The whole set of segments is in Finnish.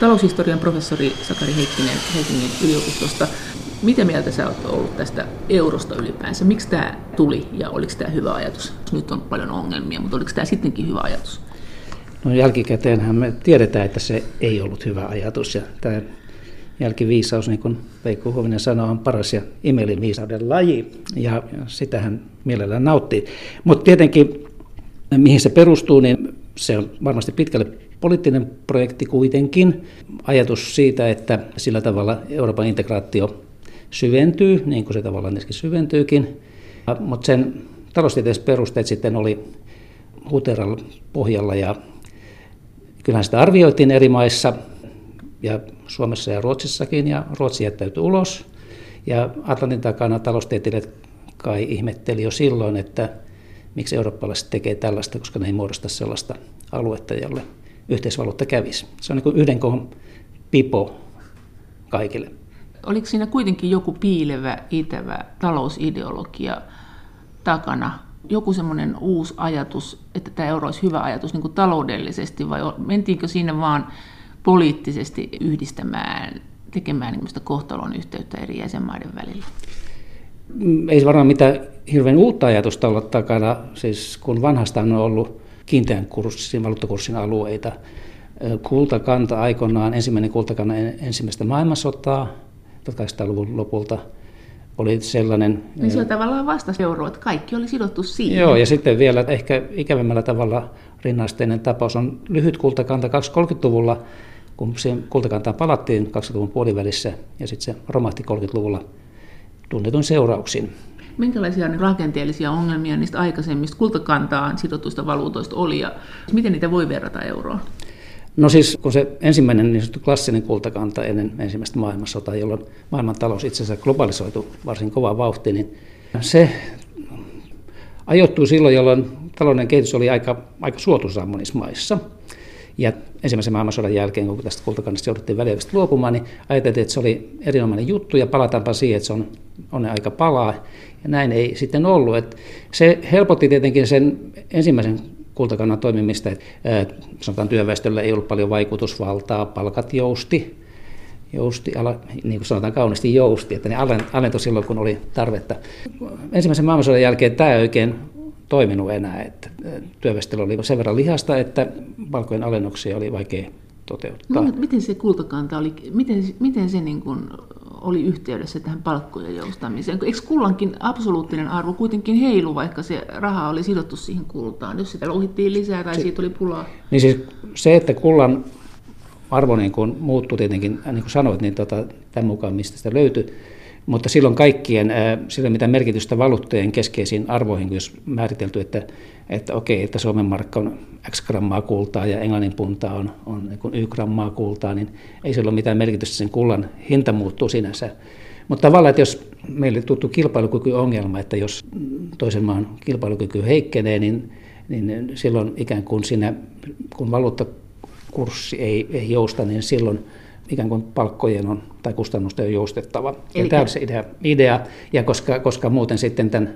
taloushistorian professori Sakari Heikkinen Helsingin yliopistosta. Mitä mieltä sä oot ollut tästä eurosta ylipäänsä? Miksi tämä tuli ja oliko tämä hyvä ajatus? Nyt on paljon ongelmia, mutta oliko tämä sittenkin hyvä ajatus? No jälkikäteenhän me tiedetään, että se ei ollut hyvä ajatus. Ja tämä jälkiviisaus, niin kuin Veikko Huovinen sanoi, on paras ja imelin viisauden laji. Ja sitähän mielellään nauttii. Mutta tietenkin, mihin se perustuu, niin se on varmasti pitkälle poliittinen projekti kuitenkin. Ajatus siitä, että sillä tavalla Euroopan integraatio syventyy, niin kuin se tavallaan myöskin syventyykin. Mutta sen taloustieteiset perusteet sitten oli huteralla pohjalla ja kyllähän sitä arvioitiin eri maissa ja Suomessa ja Ruotsissakin ja Ruotsi jättäytyi ulos. Ja Atlantin takana taloustieteilijät kai ihmetteli jo silloin, että miksi eurooppalaiset tekee tällaista, koska ne ei muodosta sellaista aluetta, jolle yhteisvaluutta kävisi. Se on niin kuin yhden kohon pipo kaikille. Oliko siinä kuitenkin joku piilevä, itävä talousideologia takana? Joku semmoinen uusi ajatus, että tämä euro olisi hyvä ajatus niin kuin taloudellisesti, vai mentiinkö siinä vaan poliittisesti yhdistämään, tekemään niistä kohtalon yhteyttä eri jäsenmaiden välillä? Ei varmaan mitään hirveän uutta ajatusta olla takana, siis kun vanhasta on ollut kiinteän kurssin, valuuttakurssin alueita. Kultakanta aikoinaan, ensimmäinen kultakanta ensimmäistä maailmansotaa 1800-luvun lopulta oli sellainen. Niin se on tavallaan vastasi euroa, että kaikki oli sidottu siihen. Joo, ja sitten vielä ehkä ikävämmällä tavalla rinnasteinen tapaus on lyhyt kultakanta 2030-luvulla, kun kultakantaan palattiin 20-luvun puolivälissä, ja sitten se romahti 30-luvulla tunnetun seurauksin. Minkälaisia rakenteellisia ongelmia niistä aikaisemmista kultakantaan sidotuista valuutoista oli, ja miten niitä voi verrata euroon? No siis, kun se ensimmäinen niin sanottu klassinen kultakanta ennen ensimmäistä maailmansotaa, jolloin maailmantalous itse asiassa globalisoitu varsin kovaa vauhtia, niin se ajoittui silloin, jolloin talouden kehitys oli aika suotuisaa monissa maissa. Ja ensimmäisen maailmansodan jälkeen, kun tästä kultakannasta jouduttiin väliaikaisesti luopumaan, niin ajateltiin, että se oli erinomainen juttu ja palataanpa siihen, että se on onnen aika palaa. Ja näin ei sitten ollut. Et se helpotti tietenkin sen ensimmäisen kultakannan toimimista, että sanotaan työväestöllä ei ollut paljon vaikutusvaltaa, palkat jousti, että ne alentui silloin, kun oli tarvetta. Ensimmäisen maailmansodan jälkeen tämä ei oikein toiminut enää, että työväestöllä oli sen verran lihasta, että palkojen alennuksia oli vaikea toteuttaa. No, miten se kultakanta oli, miten se niin kuin oli yhteydessä tähän palkkojen joustamiseen? Eikö kullankin absoluuttinen arvo kuitenkin heilu, vaikka se raha oli sidottu siihen kultaan, jos sitä louhittiin lisää tai siitä oli pulaa? Niin siis se, että kullan arvo niin kuin muuttui tietenkin, niin kuin sanoit, niin tämän mukaan mistä sitä löytyi, mutta silloin kaikkien, sillä mitä merkitystä valuuttojen keskeisiin arvoihin, jos määritelty, että okei, että Suomen markka on x grammaa kultaa ja Englannin punta on y grammaa kultaa, niin ei sillä ole mitään merkitystä, sen kullan hinta muuttuu sinänsä. Mutta tavallaan, että jos meille tuttu kilpailukykyongelma, että jos toisen maan kilpailukyky heikkenee, niin silloin ikään kuin kun valuuttakurssi ei jousta, niin silloin ikään kuin palkkojen tai kustannusten on joustettava. Ja tämä on se idea, ja koska muuten sitten tämän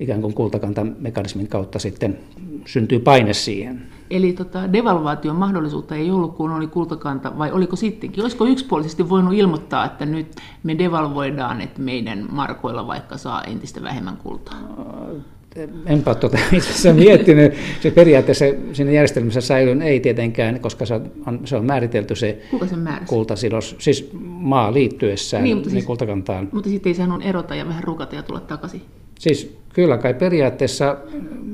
ikään kuin kultakantamekanismin kautta sitten syntyy paine siihen. Eli devalvaation mahdollisuutta ei ollut, kun oli kultakanta, vai oliko sittenkin? Olisiko yksipuolisesti voinut ilmoittaa, että nyt me devalvoidaan, että meidän markoilla vaikka saa entistä vähemmän kultaa? Enpä ole itse asiassa miettinyt. Se periaatteessa siinä järjestelmässä säilyn ei tietenkään, koska se on määritelty se kultasidos, siis maa liittyessään niin, siis, kultakantaan. Mutta sitten ei saanut erota ja vähän rukata ja tulla takaisin. Siis kyllä kai periaatteessa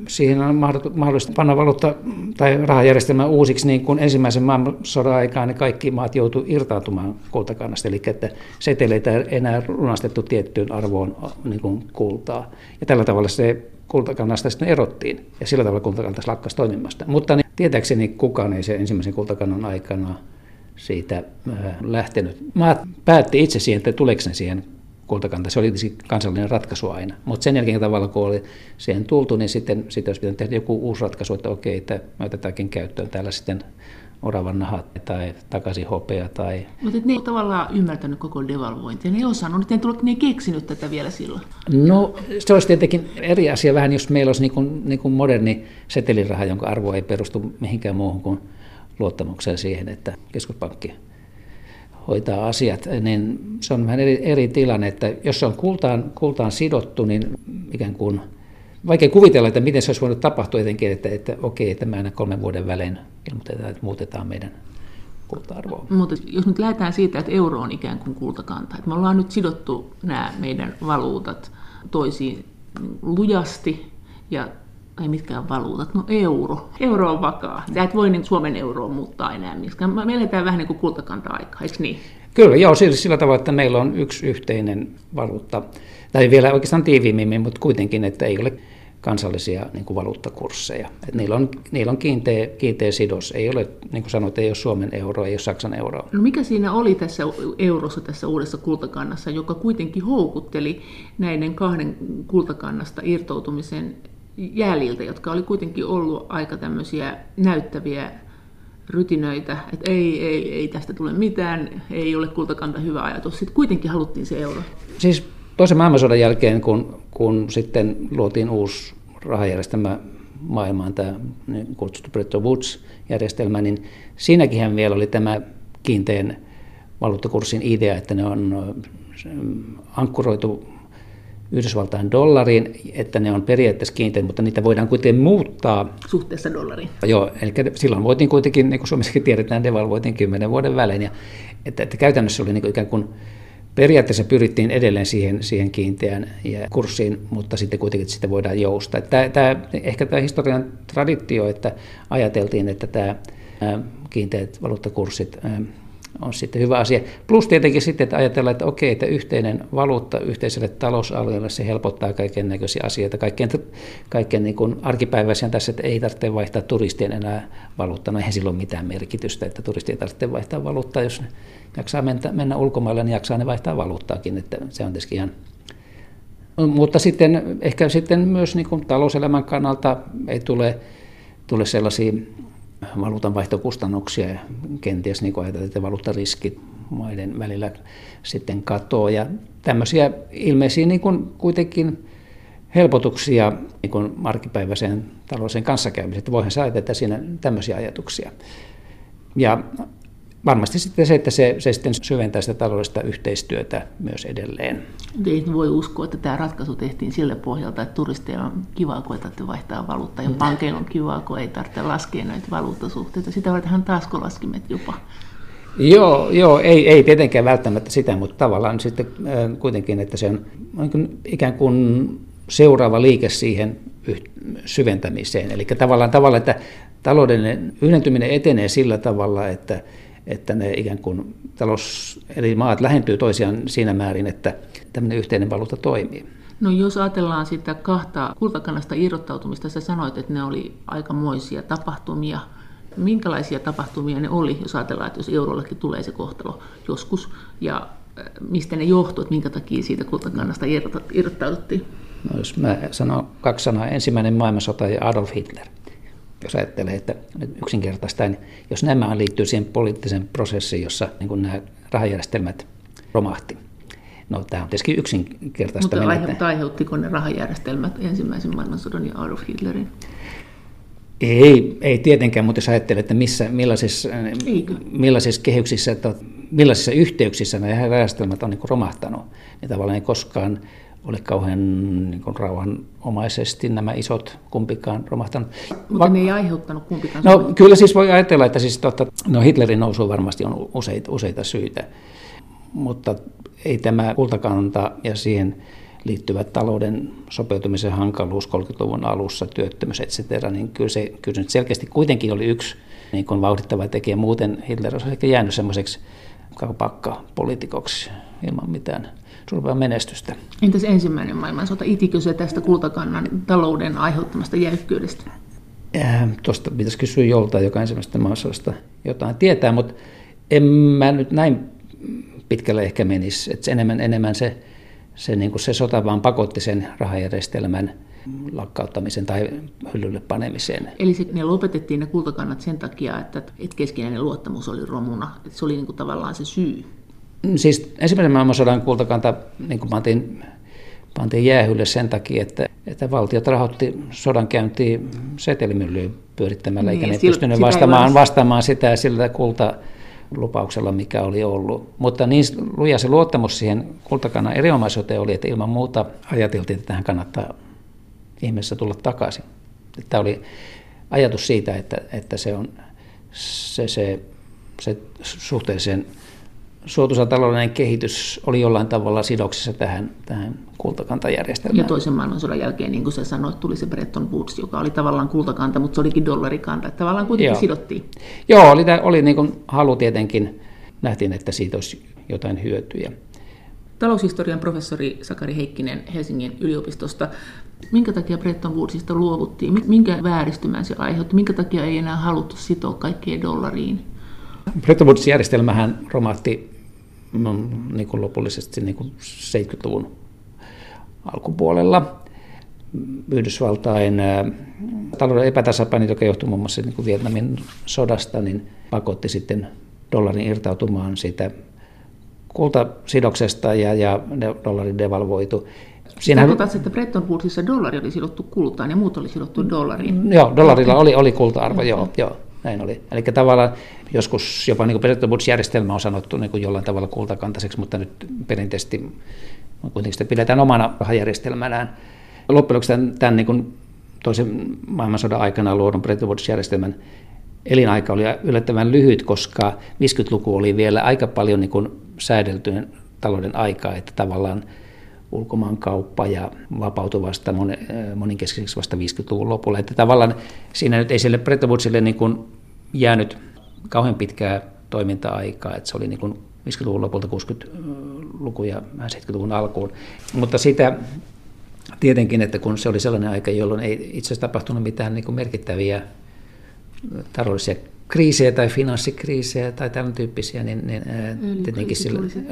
siihen on mahdollista panna valuutta tai rahajärjestelmä uusiksi, niin kuin ensimmäisen maailmansodan aikaan ne kaikki maat joutuivat irtautumaan kultakannasta, eli että seteleitä ei enää lunastettu tiettyyn arvoon niin kuin kultaa. Ja tällä tavalla se kultakannasta sitten erottiin, ja sillä tavalla kultakanta lakkasi toimimasta. Mutta niin, tietääkseni kukaan ei se ensimmäisen kultakannan aikana siitä lähtenyt. Maat päätti itse siihen, että tuleeko ne siihen kultakanta. Se oli kansallinen ratkaisu aina, mutta sen jälkeen tavallaan, kun oli siihen tultu, niin sitten olisi pitänyt tehdä joku uusi ratkaisu, että okei, että me otetaankin käyttöön täällä sitten oravan nahat tai takaisin hopea. Tai mutta ne ei tavallaan ymmärtänyt koko devalvointia, ne ei osannut, ne ei keksinyt tätä vielä silloin. No se olisi tietenkin eri asia vähän, jos meillä olisi niin kuin moderni seteliraha, jonka arvo ei perustu mihinkään muuhun kuin luottamukseen siihen, että keskuspankki hoitaa asiat, niin se on vähän eri tilanne, että jos se on kultaan sidottu, niin ikään kuin vaikea kuvitella, että miten se olisi voinut tapahtua etenkin, että okei, tämä aina 3 vuoden välein ilmoitetaan, että muutetaan meidän kulta-arvoa. Mutta jos nyt lähdetään siitä, että euro on ikään kuin kultakanta, että me ollaan nyt sidottu nämä meidän valuutat toisiin lujasti, ja ei mitkään valuutat, no euro. Euro on vakaa. Sä et voi niin Suomen euroon muuttaa enää miskään. Me eletään vähän niin kuin kultakanta-aikaa, eikö niin? Kyllä, joo, sillä tavalla, että meillä on yksi yhteinen valuutta, tai vielä oikeastaan tiiviimmin, mutta kuitenkin, että ei ole kansallisia niin kuin valuuttakursseja. Että niillä on kiinteä sidos. Ei ole, niin kuin sanoit, ei ole Suomen euroa, ei ole Saksan euroa. No mikä siinä oli tässä eurossa, tässä uudessa kultakannassa, joka kuitenkin houkutteli näiden kahden kultakannasta irtoutumisen jäljiltä, jotka oli kuitenkin ollut aika tämmöisiä näyttäviä rytinöitä, että ei tästä tule mitään, ei ole kultakanta hyvä ajatus. Sitten kuitenkin haluttiin se euro. Siis toisen maailmansodan jälkeen, kun sitten luotiin uusi rahajärjestelmä maailmaan, tämä niin kutsuttu Bretton Woods-järjestelmä, niin siinäkin vielä oli tämä kiinteän valuuttakurssin idea, että ne on ankkuroitu Yhdysvaltain dollariin, että ne on periaatteessa kiinteät, mutta niitä voidaan kuitenkin muuttaa. Suhteessa dollariin. Joo, eli silloin voitiin kuitenkin, niin kuin Suomessakin tiedetään, devalvoitiin 10 vuoden välein. Ja, että käytännössä oli niin kuin ikään kuin, periaatteessa pyrittiin edelleen siihen kiinteään kurssiin, mutta sitten kuitenkin sitä voidaan joustaa. Ehkä tämä historian traditio, että ajateltiin, että tämä kiinteät valuuttakurssit on sitten hyvä asia. Plus tietenkin sitten, että ajatellaan, että okei, että yhteinen valuutta yhteiselle talousalueelle, se helpottaa kaiken näköisiä asioita, kaiken niin kuin arkipäiväisiä tässä, että ei tarvitse vaihtaa turistien enää valuuttaa. No eihän sillä ole mitään merkitystä, että turistien tarvitsee vaihtaa valuuttaa. Jos ne jaksaa mennä ulkomaille, niin jaksaa ne vaihtaa valuuttaakin, että se on tietysti ihan. Mutta sitten ehkä sitten myös niin kuin talouselämän kannalta ei tule sellaisia valuutanvaihtokustannuksia ja kenties niin kuin ajatellaan, että valuuttariskit maiden välillä sitten katoaa. Ja tämmöisiä ilmeisiä niin kuin kuitenkin helpotuksia niin kuin arkipäiväiseen taloudelliseen kanssakäymiseen, että voihan sä ajatella siinä tämmöisiä ajatuksia. Ja varmasti sitten se, että se sitten syventää sitä taloudellista yhteistyötä myös edelleen. Ei voi uskoa, että tämä ratkaisu tehtiin sille pohjalta, että turisteilla on kivaa, kun ei tarvitse vaihtaa valuuttaa, ja pankeilla on kivaa, kun ei tarvitse laskea näitä valuuttasuhteita. Sitä vartenhan taas kun laskimet jopa. Joo, ei tietenkään välttämättä sitä, mutta tavallaan sitten kuitenkin, että se on ikään kuin seuraava liike siihen syventämiseen. Eli tavallaan, että taloudellinen yhdentyminen etenee sillä tavalla, että ne ikään kuin eri maat lähentyy toisiaan siinä määrin, että tämmöinen yhteinen valuutta toimii. No jos ajatellaan sitä kahta kultakannasta irrottautumista, sä sanoit, että ne oli aikamoisia tapahtumia. Minkälaisia tapahtumia ne oli, jos ajatellaan, että jos eurollekin tulee se kohtalo joskus, ja mistä ne johtuu, että minkä takia siitä kultakannasta irrottauduttiin? No jos mä sanon 2 sanaa, ensimmäinen maailmansota ja Adolf Hitler. Jos ajattelee, että yksinkertaistaan, niin jos nämä liittyy siihen poliittiseen prosessiin, jossa niin nämä rahajärjestelmät romahti. No tämä on tietysti yksinkertaista. Mutta aiheuttiko ne rahajärjestelmät ensimmäisen maailmansodan ja Adolf Hitlerin? Ei tietenkään, mutta jos ajattelee, että millaisissa kehyksissä, millaisissa yhteyksissä nämä järjestelmät on niin kuin romahtanut, niin tavallaan ei koskaan ole kauhean niin kuin rauhanomaisesti nämä isot kumpikaan romahtanut. Mutta ne ei aiheuttanut kumpikaan. No kyllä siis voi ajatella, että siis Hitlerin nousuun varmasti on useita syitä, mutta ei tämä kultakanta ja siihen liittyvä talouden sopeutumisen hankaluus 30-luvun alussa, työttömyys etc., niin kyllä se selkeästi kuitenkin oli yksi niin kuin vauhdittava tekijä. Muuten Hitler olisi ehkä jäänyt semmoiseksi kapakkapoliitikoksi ilman mitään suurempaa menestystä. Entäs ensimmäinen maailmansota? Itikö se tästä kultakannan talouden aiheuttamasta jäykkyydestä? Tuosta pitäisi kysyä joltain, joka ensimmäisestä maailmansodasta jotain tietää, mutta en mä nyt näin pitkälle ehkä menisi. Et enemmän se, niin kuin se sota vaan pakotti sen rahajärjestelmän lakkauttamisen tai hyllylle panemiseen. Eli ne lopetettiin ne kultakannat sen takia, että keskinäinen luottamus oli romuna. Että se oli niin kuin tavallaan se syy. Siis ensimmäisen maailmansodan kultakanta niin kuin pantiin jäähylle sen takia, että valtiot rahoitti sodankäyntiä setelimyllyyn pyörittämällä, eikä ne pystynyt vastaamaan sitä sillä kulta lupauksella, mikä oli ollut. Mutta niin luja se luottamus siihen kultakannan erinomaisuuteen oli, että ilman muuta ajateltiin, että tähän kannattaa ihmeessä tulla takaisin. Tämä oli ajatus siitä, että se on se suhteellisen suotuisa taloudellinen kehitys oli jollain tavalla sidoksissa tähän kultakantajärjestelmään. Ja toisen maailmansodan jälkeen, niin kuin sä sanoit, tuli se Bretton Woods, joka oli tavallaan kultakanta, mutta se olikin dollarikanta, että tavallaan kuitenkin sidottiin. Joo, oli niin kuin halu tietenkin. Nähtiin, että siitä olisi jotain hyötyjä. Taloushistorian professori Sakari Heikkinen Helsingin yliopistosta. Minkä takia Bretton Woodsista luovuttiin? Minkä vääristymään se aiheutti? Minkä takia ei enää haluttu sitoa kaikkea dollariin? Bretton Woods-järjestelmähän romahti niin kuin lopullisesti niin kuin 70-luvun alkupuolella. Yhdysvaltain talouden epätasapaino, joka johtui muun muassa niin kuin Vietnamin sodasta, niin pakotti sitten dollarin irtautumaan siitä kultasidoksesta ja dollari devalvoitu. Tarkoitat, että Bretton Woodsissa dollari oli sidottu kultaan ja muut oli sidottu dollariin. Joo, dollarilla oli kulta-arvo, joo. Näin oli. Eli tavallaan joskus jopa niin Bretton Woods-järjestelmä on sanottu niin jollain tavalla kultakantaiseksi, mutta nyt perinteisesti kuitenkin sitä pidetään omana rahajärjestelmänään. Loppujen lopuksi tämän niin toisen maailmansodan aikana luodun Bretton Woods-järjestelmän elinaika oli yllättävän lyhyt, koska 50-luku oli vielä aika paljon niin säädeltyneen talouden aikaa, että tavallaan ulkomaankauppa ja vapautui vasta moninkeskeiseksi vasta 50-luvun lopulla. Että tavallaan siinä nyt ei sille Bretton Woodsille niin kuin jäänyt kauhean pitkää toiminta-aikaa, että se oli niin kuin 50-luvun lopulta 60-luku ja 70-luvun alkuun. Mutta sitä tietenkin, että kun se oli sellainen aika, jolloin ei itse asiassa tapahtunut mitään niin kuin merkittäviä taloudellisia kriisejä tai finanssikriisejä tai tämän tyyppisiä, niin tietenkin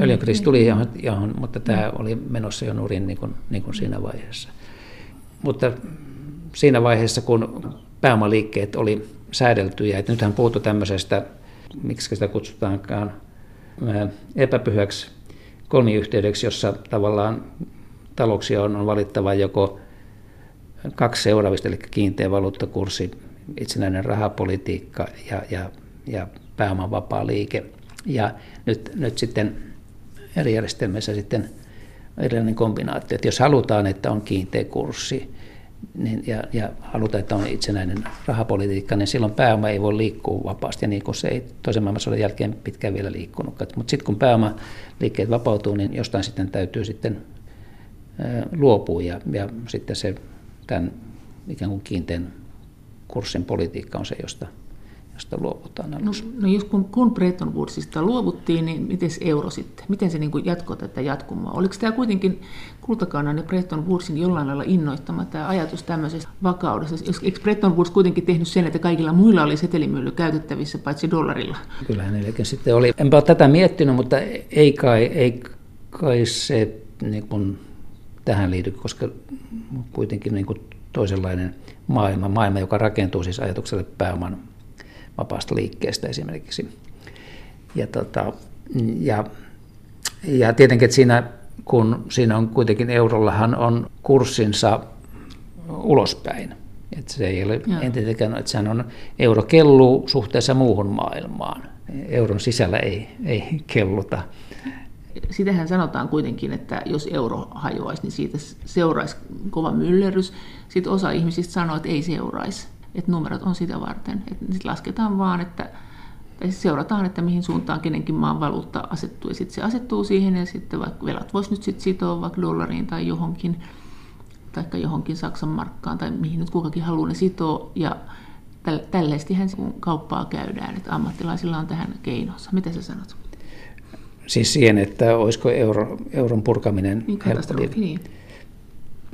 öljykriisi tuli, johon, mutta tämä oli menossa jo nurin niin kuin siinä vaiheessa. Mutta siinä vaiheessa, kun pääomaliikkeet oli säädeltyjä, että nythän puhuttu tämmöisestä, miksi sitä kutsutaankaan epäpyhäksi kolmiyhteydeksi, jossa tavallaan talouksia on valittava joko kaksi seuraavista, eli kiinteä valuuttakurssi, itsenäinen rahapolitiikka ja pääoman vapaa liike. Ja nyt sitten eri järjestelmissä sitten erilainen kombinaatio. Että jos halutaan, että on kiinteä kurssi niin, ja halutaan, että on itsenäinen rahapolitiikka, niin silloin pääoma ei voi liikkua vapaasti. Ja niin kuin se ei toisen maailmansodan jälkeen pitkään vielä liikkunutkaan. Mutta sitten kun pääomaliikkeet vapautuu, niin jostain sitten täytyy sitten luopua. Ja sitten se tämän ikään kuin kiinteän kurssin politiikka on se, josta luovutaan aluksi. No jos kun Bretton Woodsista luovuttiin, niin miten euro sitten? Miten se niin kuin jatkoi tätä jatkumoa? Oliko tämä kuitenkin kultakannan ja Bretton Woodsin jollain lailla innoittama tämä ajatus tämmöisestä vakaudesta? Eikö Bretton Woods kuitenkin tehnyt sen, että kaikilla muilla oli setelimylly käytettävissä paitsi dollarilla? Kyllähän niilläkin sitten oli. Enpä ole tätä miettinyt, mutta ei kai se niin kuin tähän liity, koska kuitenkin niin kuin toisenlainen maailma, joka rakentuu siis ajatukselle pääoman vapaasta liikkeestä esimerkiksi. Ja tietenkin, että siinä on kuitenkin eurollahan on kurssinsa ulospäin. Että se ei ole entistäkään, että sehän on euro kelluu suhteessa muuhun maailmaan. Euron sisällä ei kelluta. Sitähän sanotaan kuitenkin, että jos euro hajoaisi, niin siitä seuraisi kova myllerys. Sitten osa ihmisistä sanoo, että ei seuraisi, että numerot on sitä varten. Sitten lasketaan vaan, tai seurataan, että mihin suuntaan kenenkin maan valuutta asettuu. Ja sitten se asettuu siihen, ja sitten vaikka velat voisi nyt sit sitoa vaikka dollariin tai johonkin, taikka johonkin Saksan markkaan, tai mihin nyt kukakin haluaa ne sitoa. Ja tällaistihän kauppaa käydään, että ammattilaisilla on tähän keinonsa. Mitä sä sanot? Siis siihen, että olisiko euron purkaminen niin helppo. Niin.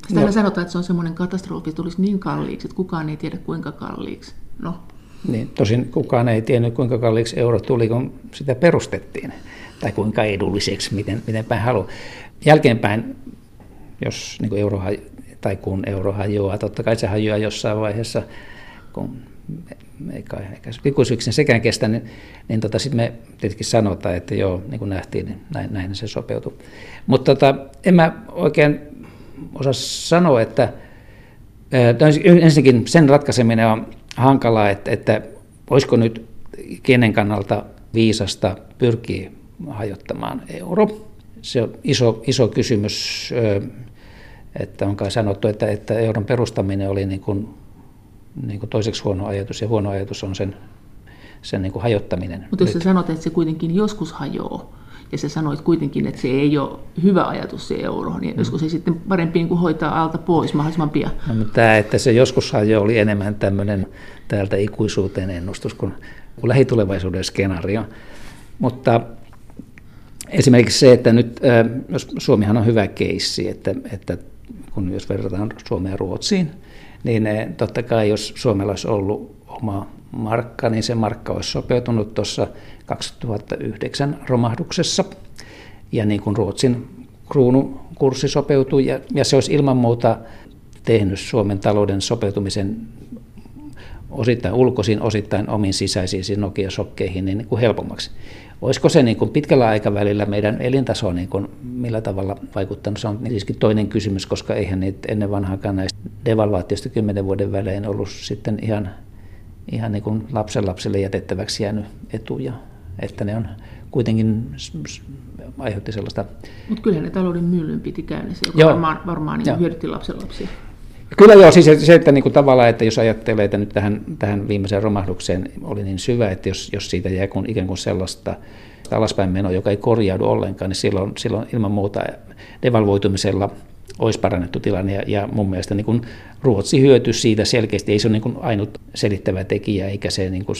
Sitä sanotaan, että se on semmoinen katastrofi, että tulisi niin kalliiksi, että kukaan ei tiedä kuinka kalliiksi. No. Niin, tosin kukaan ei tiennyt kuinka kalliiksi euro tuli, kun sitä perustettiin. Tai kuinka edulliseksi, mitenpä haluaa. Jälkeenpäin, jos niin kuin kun euro hajoaa, totta kai se hajoaa jossain vaiheessa, kun eikä ikuisyyksiä sekään kestä, niin sitten me tietenkin sanotaan, että joo, niin kuin nähtiin, niin näin se sopeutui. Mutta en mä oikein osaa sanoa, että ensinnäkin sen ratkaiseminen on hankalaa, että olisiko nyt kenen kannalta viisasta pyrkii hajottamaan euro. Se on iso kysymys, että on kai sanottu, että euron perustaminen oli niin kuin toiseksi huono ajatus, ja huono ajatus on sen niin kuin hajottaminen. Mutta jos sä sanot, että se kuitenkin joskus hajoaa, ja sä sanoit kuitenkin, että se ei ole hyvä ajatus se euro, niin joskus se sitten parempi niin kuin hoitaa alta pois mahdollisimman pian. No, tämä, että se joskus hajoaa, oli enemmän tämmöinen täältä ikuisuuteen ennustus kuin lähitulevaisuuden skenaario. Mutta esimerkiksi se, että nyt Suomihan on hyvä keissi, että kun jos verrataan Suomea ja Ruotsiin, niin totta kai jos Suomella olisi ollut oma markka, niin se markka olisi sopeutunut tuossa 2009 romahduksessa. Ja niin kuin Ruotsin kruunukurssi sopeutui, ja se olisi ilman muuta tehnyt Suomen talouden sopeutumisen osittain ulkoisiin, osittain omiin sisäisiin Nokia-shokkeihin niin kuin helpommaksi. Olisiko se niin kuin pitkällä aikavälillä meidän elintaso niin kuin millä tavalla vaikuttanut? Se on tietysti toinen kysymys, koska eihän niitä ennen vanhaakaan näistä devalvaatioista 10 vuoden välein ollut sitten ihan niin kuin lapsenlapselle jätettäväksi jäänyt etuja, että ne on kuitenkin aiheutti sellaista. Mutta kyllähän ne talouden myllyn piti käynnissä, joka varmaan niin hyödytti lapsenlapsia. Kyllä joo, siis se, että niin kuin tavallaan, että jos ajattelee, että nyt tähän viimeiseen romahdukseen oli niin syvä, että jos siitä jää ikään kuin sellaista alaspäin menoa, joka ei korjaudu ollenkaan, niin silloin ilman muuta devalvoitumisella olisi parannettu tilanne, ja mun mielestä niin kuin Ruotsi hyötyi siitä selkeästi. Ei se ole niin kuin ainut selittävä tekijä, eikä se, niin kuin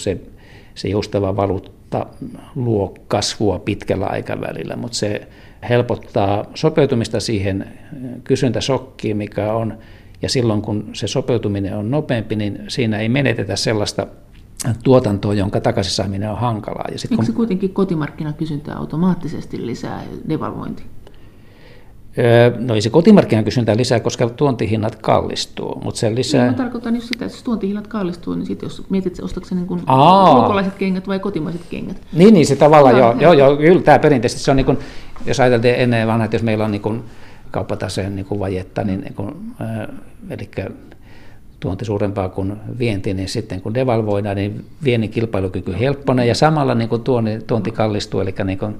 se joustava valuutta luo kasvua pitkällä aikavälillä, mutta se helpottaa sopeutumista siihen kysyntäshokkiin, mikä on. Ja silloin, kun se sopeutuminen on nopeampi, niin siinä ei menetetä sellaista tuotantoa, jonka takaisin saaminen on hankalaa. Ja eikö se kuitenkin kotimarkkinakysyntää automaattisesti lisää devalvointi? No ei se kotimarkkinakysyntää lisää, koska tuontihinnat kallistuu. Mutta se lisää. Niin, tarkoitan just sitä, että jos tuontihinnat kallistuu, niin sitten jos mietit, ostatko se niin kuin ulkolaiset kengät vai kotimaiset kengät? Niin se tavallaan joo, kyllä tämä perinteisesti se on, niin kuin, jos ajateltiin ennen vanha, että jos meillä on niin kuin kauppataseen niin kuin vajetta, niin kuin, eli tuonti suurempaa kuin vienti, niin sitten kun devalvoidaan, niin viennin kilpailukyky helpponee ja samalla niin kuin tuonti kallistuu, eli niin kuin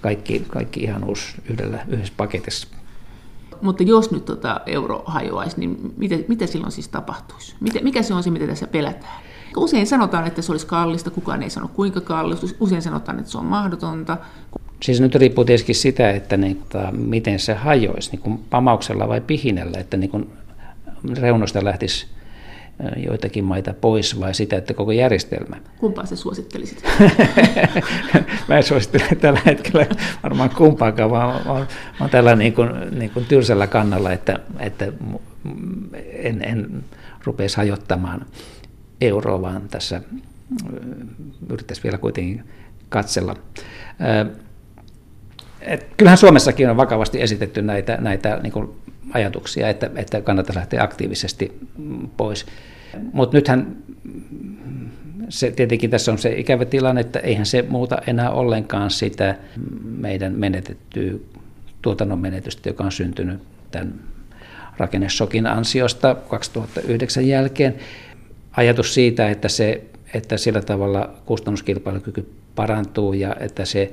kaikki ihan uusi yhdessä paketissa. Mutta jos nyt euro hajoaisi, niin mitä silloin siis tapahtuisi? Mikä se on se, mitä tässä pelätään? Usein sanotaan, että se olisi kallista, kukaan ei sano kuinka kallista, usein sanotaan, että se on mahdotonta. Siis nyt riippuu tietysti sitä, että miten se hajoisi, niin kuin pamauksella vai pihinällä, että niin kuin reunoista lähtisi joitakin maita pois vai sitä, että koko järjestelmä. Kumpaa se suosittelisit? Mä en suosittele tällä hetkellä varmaan kumpaakaan, vaan olen tällä niin kuin tylsällä kannalla, että en rupeisi hajottamaan euroa, vaan tässä yrittäisi vielä kuitenkin katsella. Kyllähän Suomessakin on vakavasti esitetty näitä niin kuin ajatuksia, että kannattaisi lähteä aktiivisesti pois. Mutta nythän se, tietenkin tässä on se ikävä tilanne, että eihän se muuta enää ollenkaan sitä meidän menetettyä tuotannon menetystä, joka on syntynyt tämän rakenneshokin ansiosta 2009 jälkeen. Ajatus siitä, että sillä tavalla kustannuskilpailukyky parantuu ja että se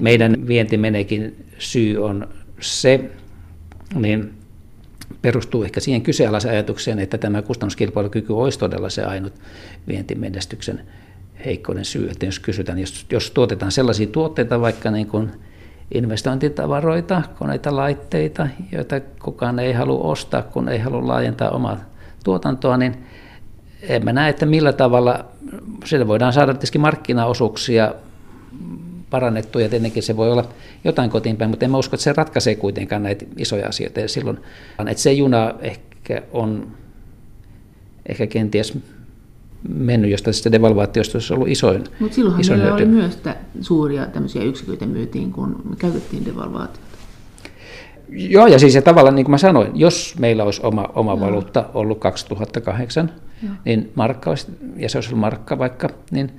meidän vientimenekin syy on se, niin perustuu ehkä siihen kyseenalaisen ajatukseen, että tämä kustannuskilpailukyky olisi todella se ainut vientimenestyksen heikkoinen syy. Että jos kysytään, jos tuotetaan sellaisia tuotteita, vaikka niin kuin investointitavaroita, koneita, laitteita, joita kukaan ei halua ostaa, kun ei halua laajentaa omaa tuotantoa, niin en mä näe, että millä tavalla sillä voidaan saada tietysti markkinaosuuksia parannettua, ja tietenkin se voi olla jotain kotiinpäin, mutta en mä usko, että se ratkaisee kuitenkaan näitä isoja asioita. Ja silloin, että se juna ehkä kenties mennyt, jos tästä devalvaatiosta olisi ollut isoin. Mutta silloinhan isoin meillä oli myös suuria tämmöisiä yksiköitä myytiin, kun me käytettiin devalvaatiota. Joo, ja siis se tavallaan, niin kuin mä sanoin, jos meillä olisi oma valuutta ollut 2008, joo, niin markka olisi, ja se olisi ollut markka vaikka, niin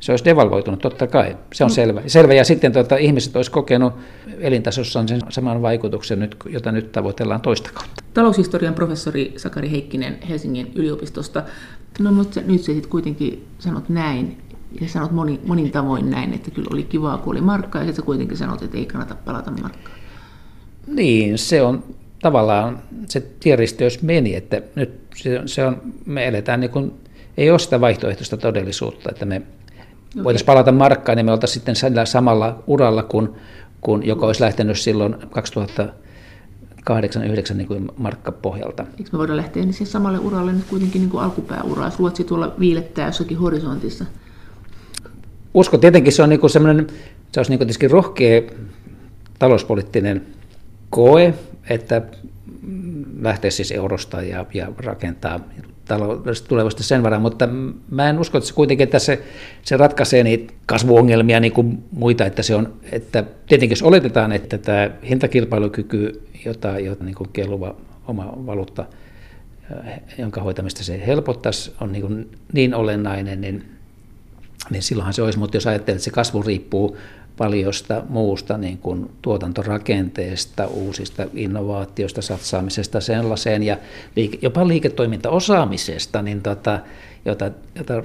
se olisi devalvoitunut, totta kai. Se on selvä. Ja sitten ihmiset olisi kokenut elintasossaan sen saman vaikutuksen, jota nyt tavoitellaan toista kautta. Taloushistorian professori Sakari Heikkinen Helsingin yliopistosta. No mutta nyt sä sitten kuitenkin sanot näin, Ja sanot monin tavoin näin, että kyllä oli kivaa, kun oli markkaa, ja sitten kuitenkin sanot, että ei kannata palata markkaan. Niin, se on tavallaan se tieristeys meni, että nyt se on, me eletään niin kuin, ei ole sitä vaihtoehtoista todellisuutta, että me voitaisiin palata markkaan ja me oltaisiin sitten samalla uralla kuin joka olisi lähtenyt silloin 2008-2009 niin kuin markkapohjalta. Eikö me voida lähteä niin samalle uralle nyt kuitenkin niin kuin alkupääuraa, jos Ruotsi tuolla viilettää jossakin horisontissa? Usko tietenkin se on niin kuin semmoinen, se olisi niin kuin tietysti rohkea talouspoliittinen koe, että lähtee siis eurosta ja rakentaa taloudellisesti tulevasta sen varaan, mutta mä en usko, että se kuitenkin että se ratkaisee niitä kasvuongelmia niin kuin muita, että se on, että tietenkin jos oletetaan, että tämä hintakilpailukyky, jota niin kuin kelluva oma valuutta, jonka hoitamista se helpottaisi, on niin olennainen, niin silloinhan se olisi, mutta jos ajattelee, että se kasvu riippuu paljosta muusta niin kuin tuotantorakenteesta, uusista innovaatioista, satsaamisesta sellaiseen ja jopa liiketoimintaosaamisesta, niin jota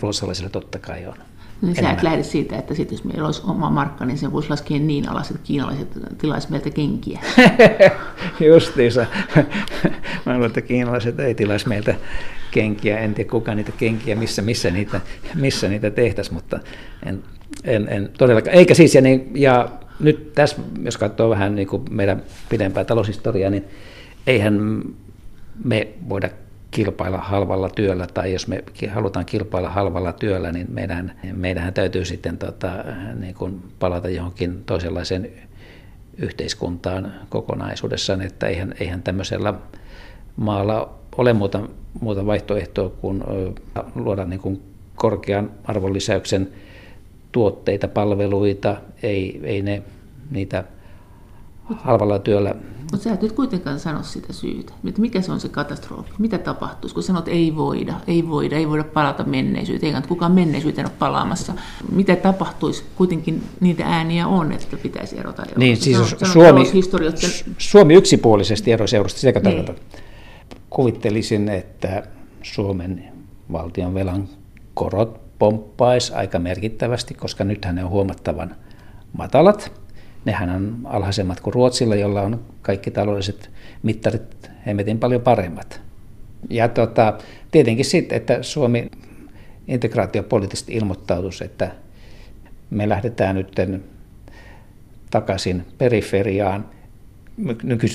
ruotsalaisilla totta kai on. Niin sä et lähde siitä, että sit, jos meillä olisi oma markka, niin sen voisi laskea niin alas, että kiinalaiset tilaisivat meiltä kenkiä. Justiinsa. Mä luulen, että kiinalaiset ei tilaisi meiltä kenkiä. En tiedä kuka niitä kenkiä, missä niitä tehtäisiin, mutta en todellakaan. Eikä siis, ja nyt tässä, jos katsoo vähän niin kuin meidän pidempää taloushistoriaa, niin eihän me voida kilpailla halvalla työllä, tai jos me halutaan kilpailla halvalla työllä, niin meidän täytyy sitten niin kuin palata johonkin toisenlaiseen yhteiskuntaan kokonaisuudessaan, että eihän tämmöisellä maalla ole muuta vaihtoehtoa kuin luoda niin kuin korkean arvonlisäyksen tuotteita, palveluita, ei niitä halvalla työllä. Mutta sä et nyt kuitenkaan sano sitä syytä. Mikä se on se katastrofi? Mitä tapahtuisi, kun sanot, ei voida palata menneisyyteen, eikä kukaan menneisyyteen ole palaamassa. Mitä tapahtuisi? Kuitenkin niitä ääniä on, että pitäisi erota eurosta. Niin, siis Suomi yksipuolisesti erosi eurosta, sekä tarkoittaa. Kuvittelisin, että Suomen valtion velan korot pomppaisi aika merkittävästi, koska nythän ne on huomattavan matalat. Nehän on alhaisemmat kuin Ruotsilla, jolla on kaikki taloudelliset mittarit hemmetin paljon paremmat. Ja tietenkin sitten, että Suomi integraatiopoliittisesti ilmoittautuisi, että me lähdetään nyt takaisin periferiaan.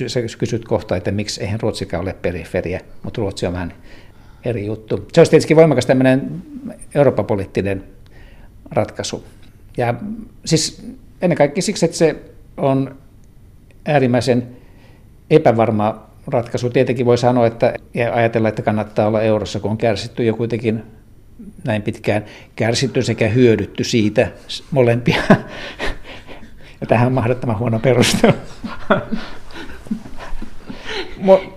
Sä kysyt kohta, että miksi eihän Ruotsikaan ole periferia, mutta Ruotsi on vähän eri juttu. Se olisi tietysti voimakas tämmöinen eurooppapoliittinen ratkaisu. Ja siis ennen kaikkea siksi, että se on äärimmäisen epävarma ratkaisu. Tietenkin voi sanoa ja ajatella, että kannattaa olla eurossa, kun on kärsitty jo kuitenkin näin pitkään. Kärsitty sekä hyödytty siitä molempia. Ja tähän on mahdottoman huono perustelu.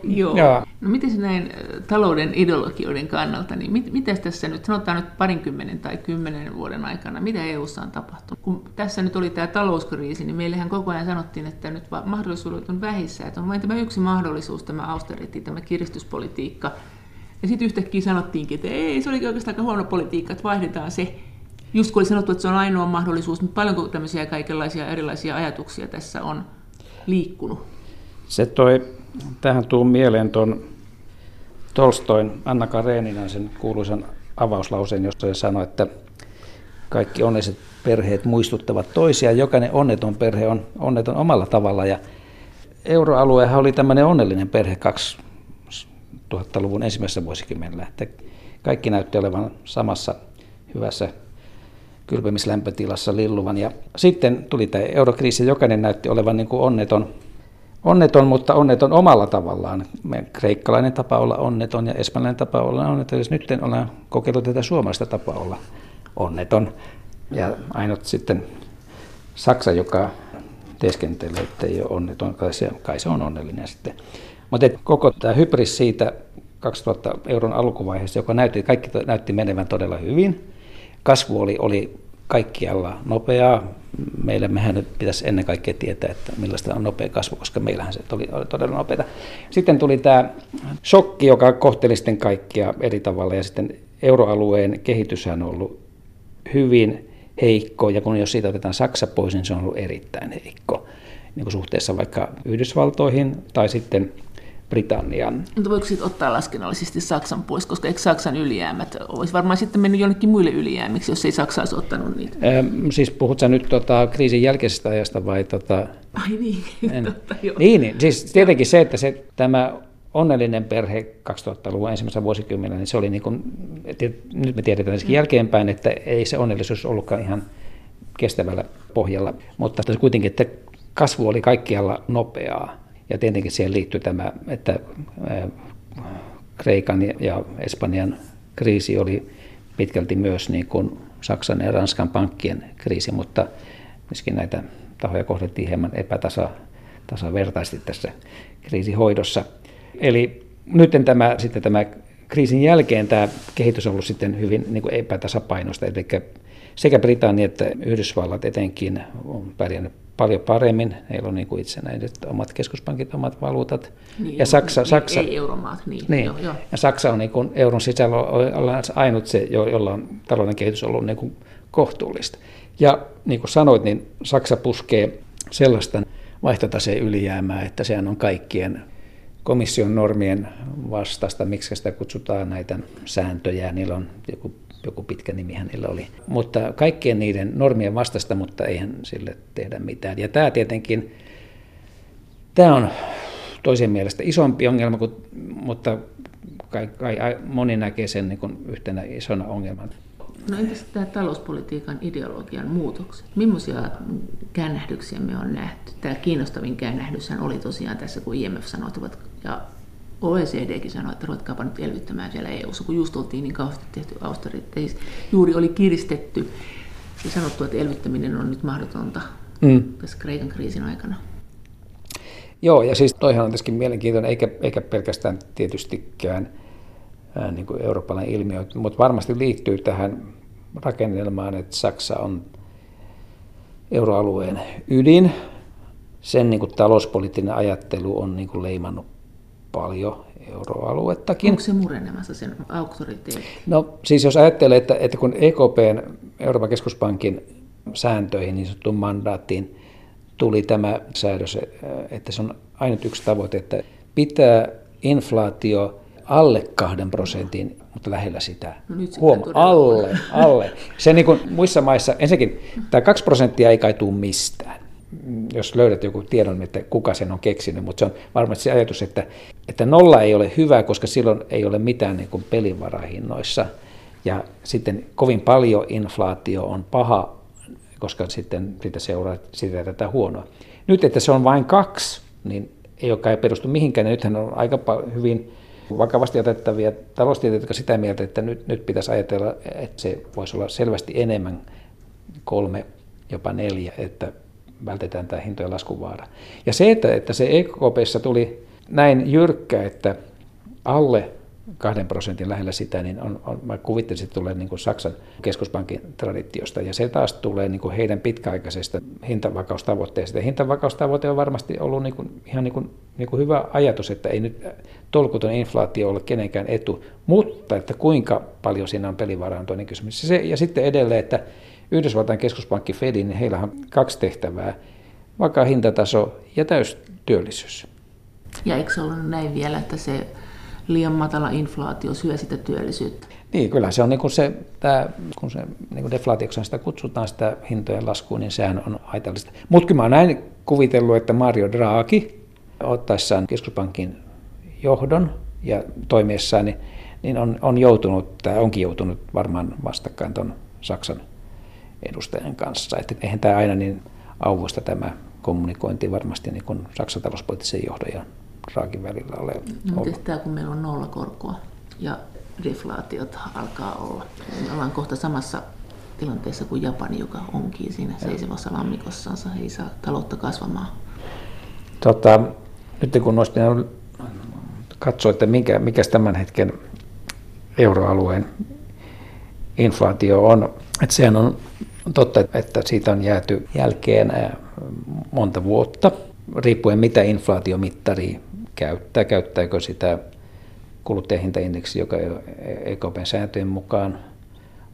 Joo. No miten se näin talouden ideologioiden kannalta, niin mitäs tässä nyt, sanotaan nyt 20 tai 10 vuoden aikana, mitä EU:ssa on tapahtunut? Kun tässä nyt oli tämä talouskriisi, niin meillähän koko ajan sanottiin, että nyt mahdollisuudet on vähissä, että on vain tämä yksi mahdollisuus, tämä austerity, tämä kiristyspolitiikka. Ja sitten yhtäkkiä sanottiinkin, että ei, se olikin oikeastaan aika huono politiikka, että vaihdetaan se. Just kun oli sanottu, että se on ainoa mahdollisuus, mutta paljonko tämmöisiä kaikenlaisia erilaisia ajatuksia tässä on liikkunut? Tähän tuu mieleen tuon Tolstoin Anna Kareninan sen kuuluisan avauslauseen, jossa se sanoi, että kaikki onnelliset perheet muistuttavat toisiaan, jokainen onneton perhe on onneton omalla tavalla. Ja euroaluehan oli tämmöinen onnellinen perhe 2000-luvun ensimmäisessä vuosikymmenellä. Kaikki näytti olevan samassa hyvässä kylpemislämpötilassa lilluvan. Ja sitten tuli tämä eurokriisi, jokainen näytti olevan niin kuin onneton, mutta onneton omalla tavallaan. Kreikkalainen tapa olla onneton ja espanjalainen tapa olla onneton. Jos nyt ollaan kokeillut tätä suomalaista tapaa olla onneton. Ja ainut sitten Saksa, joka teeskentelee, että ei ole onneton, kai se on onnellinen sitten. Mutta koko tämä hybris siitä 2000 euron alkuvaiheessa, joka kaikki näytti menevän todella hyvin. Kasvu oli kaikkialla nopeaa. Mehän nyt pitäisi ennen kaikkea tietää, että millaista on nopea kasvu, koska meillähän se oli todella nopeaa. Sitten tuli tämä shokki, joka kohteli sitten kaikkia eri tavalla, ja sitten euroalueen kehityshän on ollut hyvin heikko, ja kun jos siitä otetaan Saksa pois, niin se on ollut erittäin heikko niin kuin suhteessa vaikka Yhdysvaltoihin tai sitten Britannian. Mutta voiko siitä ottaa laskennallisesti Saksan pois, koska eikö Saksan ylijäämät olisi varmaan sitten mennyt jonnekin muille ylijäämiksi, jos ei Saksa olisi ottanut niitä? Siis puhut sä nyt kriisin jälkeisestä ajasta vai? Ai niin, totta joo. Niin, siis tietenkin se, että tämä onnellinen perhe 2000-luvun ensimmäisellä vuosikymmenellä, niin se oli niin kuin, nyt me tiedetään jälkeenpäin, että ei se onnellisuus ollutkaan ihan kestävällä pohjalla, mutta kuitenkin, että kasvu oli kaikkialla nopeaa. Ja tietenkin siihen liittyy tämä, että Kreikan ja Espanjan kriisi oli pitkälti myös niin kuin Saksan ja Ranskan pankkien kriisi, mutta myöskin näitä tahoja kohdeltiin hieman epätasavertaisesti tässä kriisihoidossa. Eli nyt tämä kriisin jälkeen tämä kehitys on ollut sitten hyvin niin kuin epätasapainoista, eli sekä Britannia että Yhdysvallat etenkin on pärjännyt paljon paremmin. Heillä on niin kuin itsenäiset omat keskuspankit, omat valuutat. Niin, ja Saksa ei euromaat. Niin. Joo. Ja Saksa on niin kuin euron sisällä ainut se, jolla on talouden kehitys ollut niin kuin kohtuullista. Ja niin kuin sanoit, niin Saksa puskee sellaista vaihtotaseen ylijäämää, että sehän on kaikkien komission normien vastaista, miksi sitä kutsutaan näitä sääntöjä, niillä on joku pitkä nimihän niillä oli. Mutta kaikkien niiden normien vastaista, mutta eihän sille tehdä mitään. Ja tämä tietenkin, tämä on toisen mielestä isompi ongelma, mutta kai moni näkee sen niin kuin yhtenä isona ongelmana. No entäs tämä talouspolitiikan ideologian muutokset? Millaisia käännähdyksiä me on nähty? Tämä kiinnostavin käännähdyshän oli tosiaan tässä, kun IMF sanoi, ja OECDkin sanoi, että ruvetkaapa nyt elvyttämään siellä EU:ssa, kun just oltiin niin kauheasti tehty austeriteissa. Juuri oli kiristetty ja sanottu, että elvyttäminen on nyt mahdotonta tässä Kreikan kriisin aikana. Joo, ja siis toihan on tietysti mielenkiintoinen, eikä pelkästään tietystikään niin kuin eurooppalainen ilmiö, mutta varmasti liittyy tähän rakennelmaan, että Saksa on euroalueen ydin. Sen niin kuin talouspoliittinen ajattelu on niin kuin leimannut paljon euroaluettakin. Onko se murenemassa sen auktoriteetti? No siis jos ajattelee, että kun EKPn, Euroopan keskuspankin sääntöihin, niin sanottuun mandaattiin, tuli tämä säädös, että se on ainut yksi tavoite, että pitää inflaatio alle 2%, mutta lähellä sitä. No alle. Se niin kuin muissa maissa, ensinnäkin tämä 2% ei kai tule mistään. Jos löydät joku tiedon, että kuka sen on keksinyt, mutta se on varmasti se ajatus, että nolla ei ole hyvä, koska silloin ei ole mitään niin kuin pelivaraa hinnoissa. Ja sitten kovin paljon inflaatio on paha, koska sitten siitä seuraa sitä tätä huonoa. Nyt, että se on vain 2, niin ei ole kai perustu mihinkään. Ja nythän on aika hyvin vakavasti otettavia taloustieteitä, jotka sitä mieltä, että nyt pitäisi ajatella, että se voisi olla selvästi enemmän 3, jopa 4, että vältetään tämä hintojen laskuvaara. Ja se, että se EKP:ssä tuli näin jyrkkä, että alle 2% lähellä sitä, niin mä kuvittelisin, että tulee niin kuin Saksan keskuspankin traditiosta. Ja se taas tulee niin kuin heidän pitkäaikaisesta hintavakaustavoitteesta. Ja hintavakaustavoite on varmasti ollut niin kuin, ihan niin kuin hyvä ajatus, että ei nyt tolkuton inflaatio ole kenenkään etu. Mutta että kuinka paljon siinä on pelivaraa on toinen kysymys. Ja sitten edelleen, että Yhdysvaltain keskuspankki Fedin, niin heillä on 2 tehtävää. Vakaa hintataso ja täystyöllisyys. Ja eikö se ollut näin vielä, että se liian matala inflaatio syö sitä työllisyyttä? Niin, kyllä se on niin kuin kun se niin kuin deflaatioksi sitä kutsutaan, sitä hintojen laskua, niin sehän on haitallista. Mutta kyllä mä oon näin kuvitellut, että Mario Draghi ottaessaan keskuspankin johdon ja toimiessaan, niin onkin joutunut varmaan vastakkain tuon Saksan edustajan kanssa. Että eihän tämä aina niin auvoista tämä kommunikointi varmasti niin kuin Saksan talouspoliittisen johdon ja Draghin välillä ole ollut. Miten tämä, kun meillä on nollakorkoa ja deflaatiot alkaa olla? Me ollaan kohta samassa tilanteessa kuin Japani, joka onkin siinä seisevassa lammikossansa, ei saa taloutta kasvamaan. Nyt kun olisi pitänyt katsoa, että mikä tämän hetken euroalueen inflaatio on, että sehän on totta, että siitä on jääty jälkeen monta vuotta, riippuen mitä inflaatiomittaria käyttää. Käyttääkö sitä kuluttajahintaindeksi, joka EKP:n sääntöjen mukaan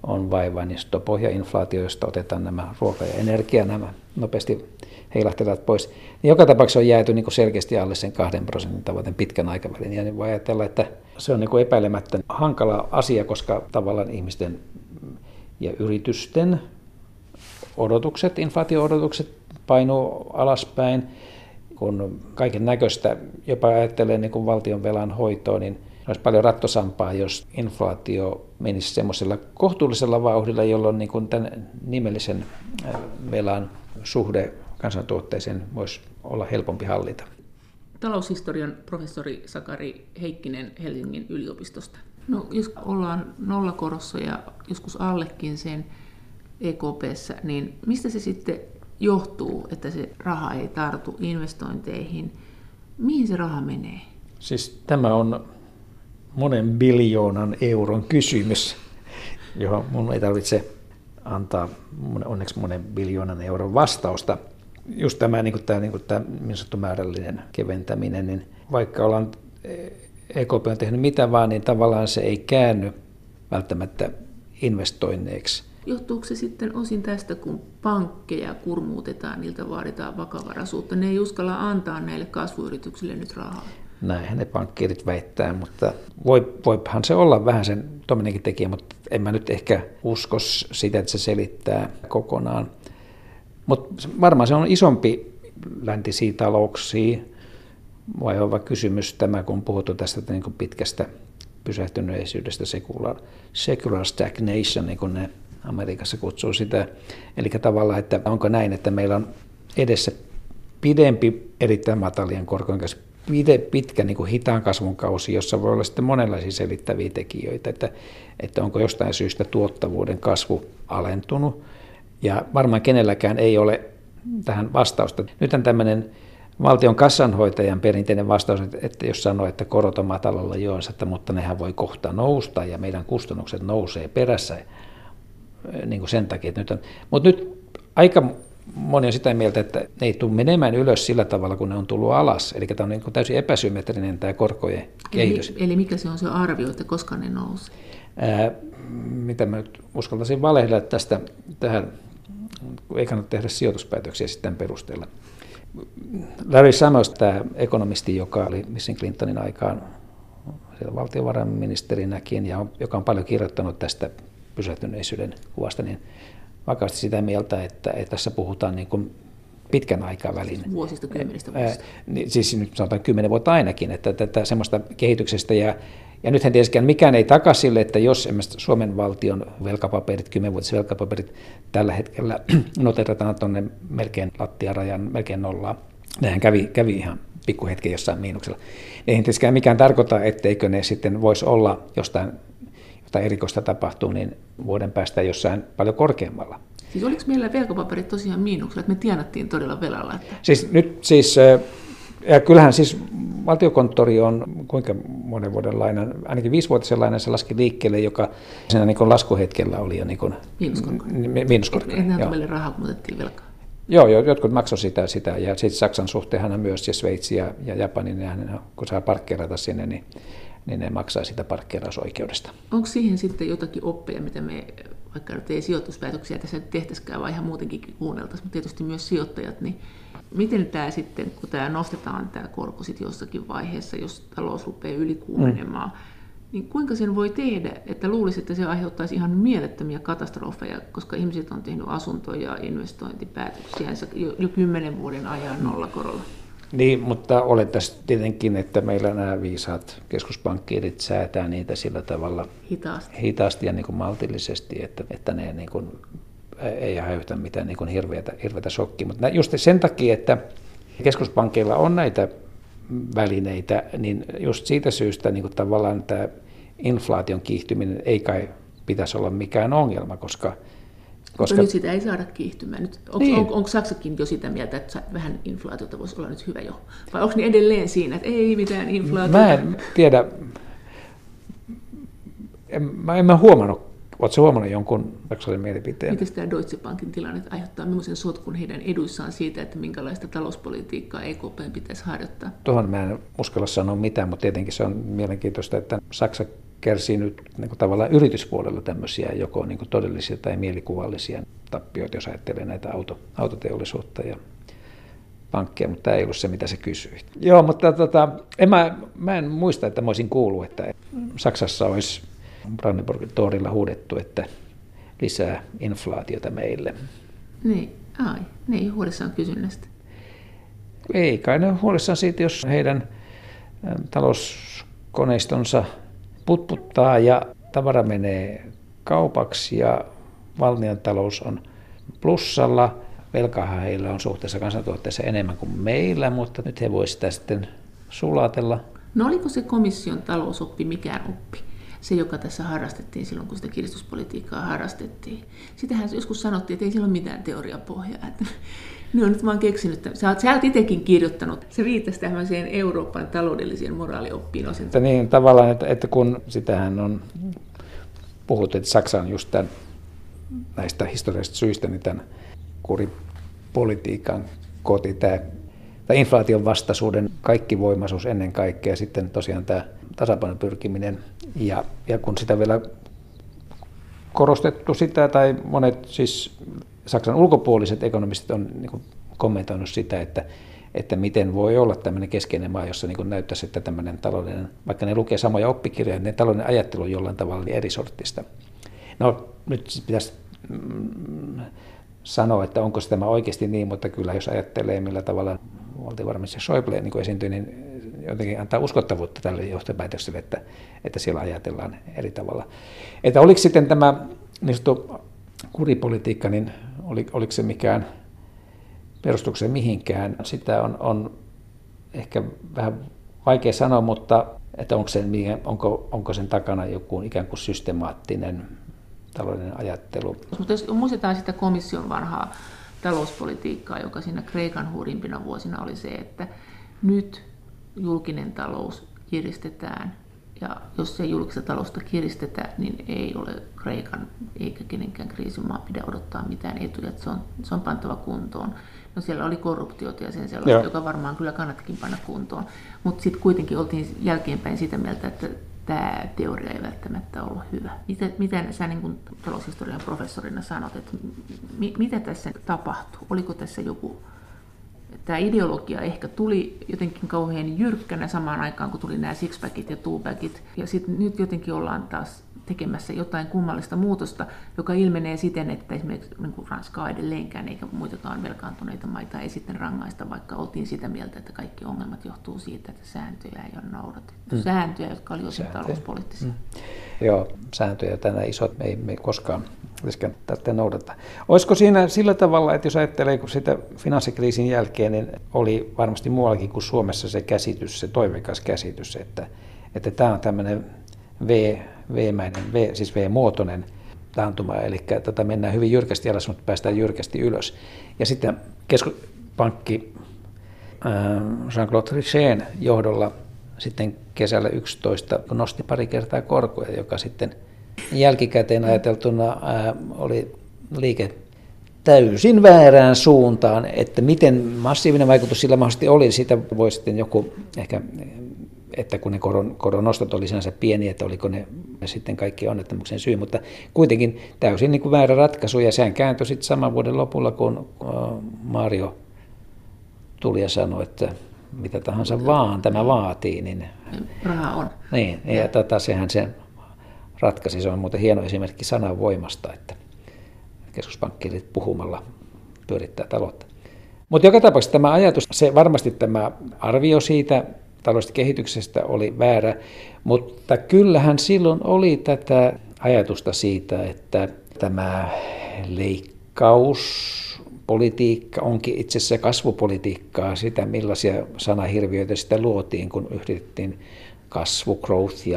on vaiva, niin pohjainflaatio, josta otetaan nämä ruoka ja energia, nämä nopeasti heilahtelevat pois. Niin joka tapauksessa on jääty niin kuin selkeästi alle sen 2% tavoitteen pitkän aikavälin. Ja niin voi ajatella, että se on niin kuin epäilemättä hankala asia, koska tavallaan ihmisten ja yritysten odotukset, inflaatio-odotukset painuu alaspäin. Kun kaiken näköistä jopa ajattelee niin kuin valtion velan hoitoa, niin olisi paljon rattosampaa, jos inflaatio menisi semmoisella kohtuullisella vauhdilla, jolloin niin kuin tämän nimellisen velan suhde kansantuotteeseen voisi olla helpompi hallita. Taloushistorian professori Sakari Heikkinen Helsingin yliopistosta. No, jos ollaan nollakorossa ja joskus allekin sen EKP:ssä, niin mistä se sitten johtuu, että se raha ei tartu investointeihin? Mihin se raha menee? Siis tämä on monen biljoonan euron kysymys, johon minun ei tarvitse antaa onneksi monen biljoonan euron vastausta. Just tämä, niin kuin tämä niin sanottu määrällinen keventäminen, niin vaikka EKP on tehnyt mitä vaan, niin tavallaan se ei käänny välttämättä investoinneiksi. Johtuuko se sitten osin tästä, kun pankkeja kurmuutetaan, niiltä vaaditaan vakavaraisuutta? Ne ei uskalla antaa näille kasvuyrityksille nyt rahaa. Näinhän ne pankkiirit väittää, mutta voipahan se olla vähän sen toinenkin tekijä, mutta en mä nyt ehkä usko sitä, että se selittää kokonaan. Mutta varmaan se on isompi läntisiä talouksia, vaiva kysymys tämä, kun puhuttu tästä niin kuin pitkästä pysähtyneisyydestä, secular stagnation, niin kuin ne Amerikassa kutsuu sitä. Eli tavallaan, että onko näin, että meillä on edessä pidempi, erittäin matalien korkojen kanssa, pitkä niin kuin hitaan kasvun kausi, jossa voi olla sitten monenlaisia selittäviä tekijöitä, että onko jostain syystä tuottavuuden kasvu alentunut. Ja varmaan kenelläkään ei ole tähän vastausta. Nythän tämmöinen valtion kassanhoitajan perinteinen vastaus, että jos sanoo, että korot on matalalla joensa, että mutta nehän voi kohta nousta ja meidän kustannukset nousee perässä niin kuin sen takia. Mutta nyt aika moni on sitä mieltä, että ne ei tule menemään ylös sillä tavalla, kun ne on tullut alas. Eli tämä on niin kuin täysin epäsymmetrinen tämä korkojen kehitys. Eli mikä se on se arvio, että koska ne nousee? Mitä mä nyt uskaltaisin valehdella tästä tähän, kun ei kannata tehdä sijoituspäätöksiä sitten perusteella. Larry Summers, tämä ekonomisti, joka oli Missin Clintonin aikaan valtiovarainministerinäkin ja joka on paljon kirjoittanut tästä pysähtyneisyyden kuvasta, niin vakavasti sitä mieltä, että tässä puhutaan niin kuin pitkän aikavälin. Vuosista, 10 vuodesta. Siis nyt sanotaan 10 vuotta ainakin, että tätä semmoista kehityksestä. Ja nythän tietysti mikään ei takaa sille, että jos Suomen valtion velkapaperit, 10-vuotiset velkapaperit tällä hetkellä noterataan tuonne melkein lattiarajan, melkein nollaa. Nehän kävi ihan pikkuhetken jossain miinuksella. Ei tietysti mikään tarkoita, etteikö ne sitten voisi olla jostain erikoista tapahtuu, niin vuoden päästä jossain paljon korkeammalla. Siis oliko meillä velkapaperit tosiaan miinuksella, että me tienattiin todella velalla? Että... Siis ja kyllähän siis Valtiokonttori on kuinka monen vuoden lainan, ainakin 5-vuotisen lainan se laski liikkeelle, joka siinä niin laskuhetkellä oli jo miinuskorkoinen. Enhän meille rahaa, kun otettiin velkaa. Joo, jotkut maksoi sitä. Ja sitten Saksan suhteenhan myös, ja Sveitsi ja Japani, nehän, kun saa parkkeerata sinne, niin ne maksaa sitä parkkeerausoikeudesta. Onko siihen sitten jotakin oppeja, mitä me, vaikka nyt ei sijoituspäätöksiä tässä tehtäisikään, vaan ihan muutenkin kuunneltaisiin, mutta tietysti myös sijoittajat, niin miten tämä sitten, kun tämä nostetaan tämä korko sitten jossakin vaiheessa, jos talous rupeaa ylikuumenemaan, niin kuinka sen voi tehdä, että luulisi, että se aiheuttaisi ihan mielettömiä katastrofeja, koska ihmiset on tehnyt asuntoja ja investointipäätöksiä jo 10 vuoden ajan nollakorolla? Niin, mutta olettaisiin tietenkin, että meillä nämä viisaat keskuspankkiirit säätää niitä sillä tavalla hitaasti ja niin kuin maltillisesti, että ne niin kuin ei häytä mitään niin kuin hirveätä shokkia. Mutta just sen takia, että keskuspankkeilla on näitä välineitä, niin just siitä syystä niin kuin tavallaan tämä inflaation kiihtyminen ei kai pitäisi olla mikään ongelma, koska nyt sitä ei saada kiihtymään. Onko Saksakin jo sitä mieltä, että vähän inflaatiota voisi olla nyt hyvä jo? Vai onko ne edelleen siinä, että ei mitään inflaatiota? Mä en tiedä. En mä huomannut. Oletko huomannut jonkun saksalaisen mielipiteen? Miten tämä Deutsche Bankin tilanne aiheuttaa millaisen sotkun heidän eduissaan siitä, että minkälaista talouspolitiikkaa EKP:n pitäisi harjoittaa? Tuohon mä en uskalla sanoa mitään, mutta tietenkin se on mielenkiintoista, että Saksa kärsii nyt niin tavallaan yrityspuolella tämmöisiä joko niin todellisia tai mielikuvallisia tappioita, jos ajattelee näitä autoteollisuutta ja pankkia, mutta tämä ei ollut se, mitä se kysyi. Joo, mutta en muista, että mä olisin kuullut, että Saksassa olisi Brandenburgin torilla huudettu, että lisää inflaatiota meille. Niin, huolissaan kysynnästä. Ei kai ne huolissaan siitä, jos heidän talouskoneistonsa putputtaa ja tavara menee kaupaksi ja valtion talous on plussalla. Velkahan heillä on suhteessa kansantuotteessa enemmän kuin meillä, mutta nyt he voisivat sitä sitten sulatella. No oliko se komission talousoppi mikään oppi? Se, joka tässä harrastettiin silloin, kun sitä kiristyspolitiikkaa harrastettiin. Sitähän joskus sanottiin, että ei sillä ole mitään teoriapohjaa. Ne on nyt vaan keksinyt tämän. Sä olet itsekin kirjoittanut. Se riittäisi tähän siihen Euroopan taloudelliseen moraalioppiin. Niin, tavallaan, että kun sitähän on puhuttu, että Saksa on just tämän, näistä historiallisista syistä, niin tämän kuripolitiikan koti, tämä inflaation vastaisuuden kaikki voimaisuus ennen kaikkea, sitten tosiaan tämä tasapainon pyrkiminen. Ja kun sitä vielä korostettu sitä, tai monet siis Saksan ulkopuoliset ekonomistit on niin kuin kommentoinut sitä, että miten voi olla tämmöinen keskeinen maa, jossa niin kuin näyttäisi, että tämmöinen taloudellinen, vaikka ne lukee samoja oppikirjoja, niin taloudellinen ajattelu on jollain tavalla eri sortista. No nyt pitäisi sanoa, että onko se tämä oikeasti niin, mutta kyllä jos ajattelee, millä tavalla valtiovarainministeri Schäuble niin kuin esiintyi, niin jotenkin antaa uskottavuutta tälle johtopäätökselle, että siellä ajatellaan eri tavalla. Että oliko sitten tämä niin sanottu kuripolitiikka, niin oliko se mikään perustuksen mihinkään? Sitä on ehkä vähän vaikea sanoa, mutta että onko sen takana joku ikään kuin systemaattinen taloudellinen ajattelu. Mutta jos muistetaan sitä komission vanhaa talouspolitiikkaa, joka siinä Kreikan hurjimpina vuosina oli se, että nyt julkinen talous kiristetään, ja jos ei julkista talousta kiristetä, niin ei ole Kreikan eikä kenenkään kriisimaan pidä odottaa mitään etuja, että se on pantava kuntoon. No siellä oli korruptiota ja sen sellaista, joka varmaan kyllä kannattikin panna kuntoon, mutta sitten kuitenkin oltiin jälkeenpäin sitä mieltä, että tämä teoria ei välttämättä ollut hyvä. Miten sä niin kuin taloushistorian professorina sanot, että mitä tässä tapahtuu? Oliko tässä joku? Tämä ideologia ehkä tuli jotenkin kauhean jyrkkänä samaan aikaan, kun tuli nämä sixpackit ja twopackit. Ja sitten nyt jotenkin ollaan taas tekemässä jotain kummallista muutosta, joka ilmenee siten, että esimerkiksi niin Ranskaa edelleenkään eikä muitakaan velkaantuneita maita ei sitten rangaista, vaikka oltiin sitä mieltä, että kaikki ongelmat johtuu siitä, että sääntöjä ei ole noudatettu. Sääntöjä, jotka oli osin talouspoliittisia. Joo, sääntöjä tänään isot me ei koskaan tästä noudata. Olisiko siinä sillä tavalla, että jos ajattelee kun sitä finanssikriisin jälkeen, niin oli varmasti muuallakin kuin Suomessa se käsitys, se toiveikas käsitys, että tämä on tämmöinen V-muotoinen taantuma, eli mennään hyvin jyrkästi alas, mutta päästään jyrkästi ylös. Ja sitten keskuspankki Jean-Claude Trichetin johdolla sitten kesällä 2011 nosti pari kertaa korkoja, joka sitten jälkikäteen ajateltuna oli liike täysin väärään suuntaan, että miten massiivinen vaikutus sillä mahdollisesti oli, sitä voi sitten joku ehkä, että kun ne koronostot oli sinänsä pieniä, että oliko ne sitten kaikki onnettomuuksien syy, mutta kuitenkin täysin niin kuin väärä ratkaisu, ja sehän kääntyi sitten saman vuoden lopulla, kun Mario tuli ja sanoi, että mitä tahansa vaan tämä vaatii, niin raha on. Niin, ja sehän sen ratkaisi. Se on muuten hieno esimerkki sanan voimasta, että keskuspankkiirit puhumalla pyörittää taloutta. Mutta joka tapauksessa tämä ajatus, se varmasti tämä arvio siitä taloudellisesta kehityksestä oli väärä, mutta kyllähän silloin oli tätä ajatusta siitä, että tämä leikkauspolitiikka onkin itse asiassa kasvupolitiikkaa, sitä millaisia sanahirviöitä sitä luotiin, kun yhdistettiin kasvu, growth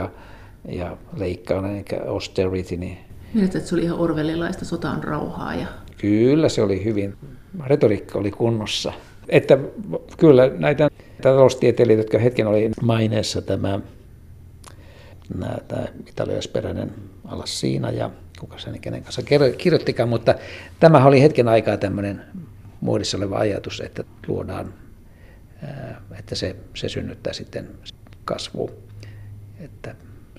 ja leikkaana, eikä austerity. Niin. Mielestäni se oli ihan orwellilaista, sota on rauhaa. Ja kyllä se oli hyvin, retoriikka oli kunnossa. Että kyllä näitä taloustieteilijöitä, jotka hetken oli maineessa tämä italialaisperäinen Alassina ja kuka sen kenen kanssa kirjoittikaan, mutta tämähän oli hetken aikaa tämmöinen muodissa oleva ajatus, että luodaan, että se synnyttää sitten kasvua. Että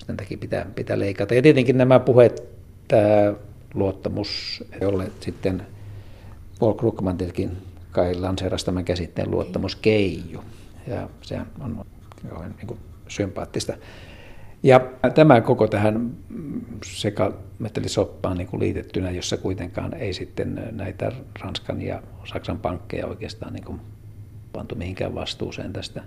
sen takia pitää leikata. Ja tietenkin nämä puheet, tämä luottamus, jolle sitten Paul Krugman tietenkin kai lanseerasi tämän käsitteen luottamuskeiju. Ja se on niin kuin sympaattista. Ja tämä koko tähän sekametelisoppaan niin kuin liitettynä, jossa kuitenkaan ei sitten näitä Ranskan ja Saksan pankkeja oikeastaan niin kuin pantu mihinkään vastuuseen tästä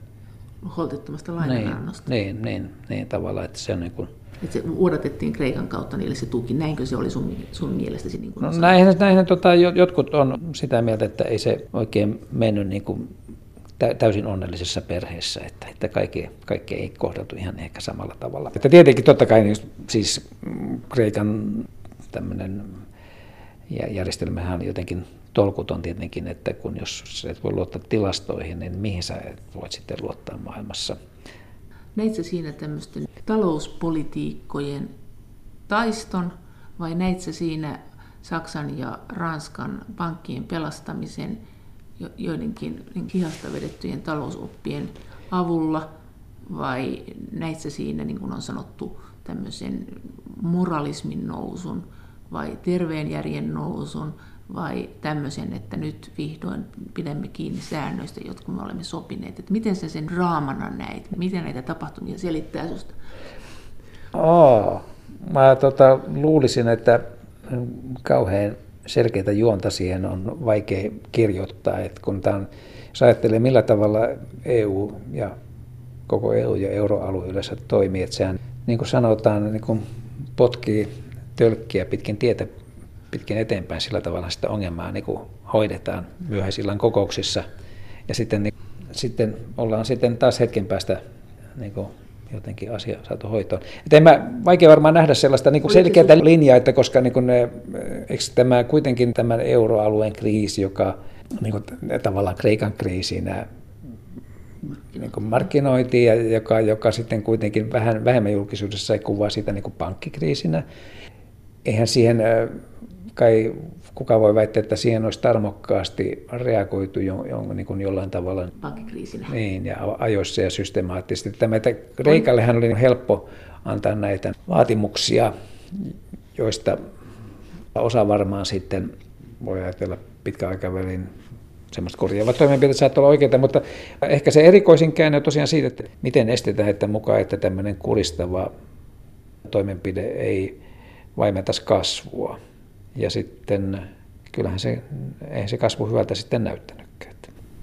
holtittomasta lainanannosta. Niin tavallaan, että se on niin kuin... Että se uudatettiin Kreikan kautta niille se tuki, näinkö se oli sun mielestäsi? Niin kuin no näinhän jotkut on sitä mieltä, että ei se oikein mennyt niin kuin täysin onnellisessa perheessä, että kaikki ei kohdatu ihan ehkä samalla tavalla. Että tietenkin totta kai niin, siis Kreikan tämmöinen järjestelmähän jotenkin tolkuton tietenkin, että kun jos et voi luottaa tilastoihin, niin mihin sä voit sitten luottaa maailmassa? Näitkö siinä tämmöisten talouspolitiikkojen taiston vai näitkö siinä Saksan ja Ranskan pankkien pelastamisen joidenkin hihasta vedettyjen talousoppien avulla vai näitkö siinä, niin kuin on sanottu, tämmöisen moralismin nousun vai terveen järjen nousun vai tämmöisen, että nyt vihdoin pidämme kiinni säännöistä, jotka me olemme sopineet. Että miten sä sen draamana näit? Miten näitä tapahtumia selittää susta? Mä luulisin, että kauhean selkeitä juonta siihen on vaikea kirjoittaa. Että kun tämän, jos ajattelee, millä tavalla EU ja koko EU ja euroalue yleensä toimii, että sehän, niin kuin sanotaan, niin kuin potkii tölkkiä pitkin tietä pitkin eteenpäin, sillä tavalla sitä ongelmaa niin kuin hoidetaan myöhäisillan kokouksissa. Ja sitten ollaan sitten taas hetken päästä niin kuin jotenkin asia saatu hoitoon. Et vaikea varmaan nähdä sellaista niin kuin selkeää linjaa, että koska niin kuin eikö tämä kuitenkin tämän euroalueen kriisi, joka niin kuin tavallaan Kreikan kriisinä niin kuin markkinoitiin ja joka sitten kuitenkin vähän vähemmän julkisuudessa sai kuvaa siitä niin kuin pankkikriisinä. Eihän siihen kai kuka voi väittää, että siihen olisi tarmokkaasti reagoitu niin jollain tavalla pankkikriisinä. Niin, ja ajoissa ja systemaattisesti. Kreikallehan oli helppo antaa näitä vaatimuksia, joista osa varmaan sitten voi ajatella pitkäaikavälin semmoista korjaavat toimenpiteet saattaa olla oikeita, mutta ehkä se erikoisin käänne on tosiaan siitä, että miten estetään, että mukaan, että tämmöinen kuristava toimenpide ei vaimentaisi kasvua. Ja sitten kyllähän eihän se kasvu hyvältä sitten näyttänytkään.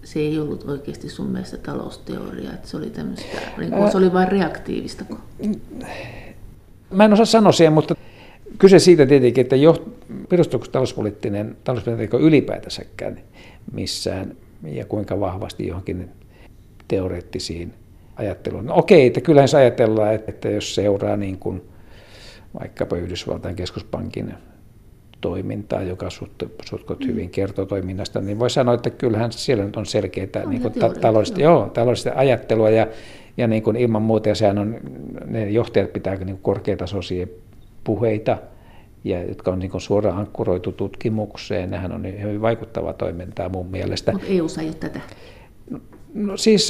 Se ei ollut oikeasti sun mielestä talousteoria, että se oli tämmöistä, se oli vain reaktiivista. Mä en osaa sanoa siihen, mutta kyse siitä tietenkin, että perustuuko talouspolitiikka ylipäätänsäkään missään ja kuinka vahvasti johonkin teoreettisiin ajatteluun. No okei, että kyllähän se ajatellaan, että jos seuraa niin kuin vaikkapa Yhdysvaltain keskuspankin toimintaa, joka suht hyvin kertoo toiminnasta, niin voi sanoa, että kyllähän siellä nyt on selkeää niin taloudellista ajattelua ja niin kuin ilman muuta, ja sehän on, ne johtajat pitää niin korkeatasoisia puheita, ja jotka on niin kuin suoraan ankkuroitu tutkimukseen, nehän on hyvin vaikuttavaa toimintaa mun mielestä. Mutta EU:ssa ei ole tätä. No siis,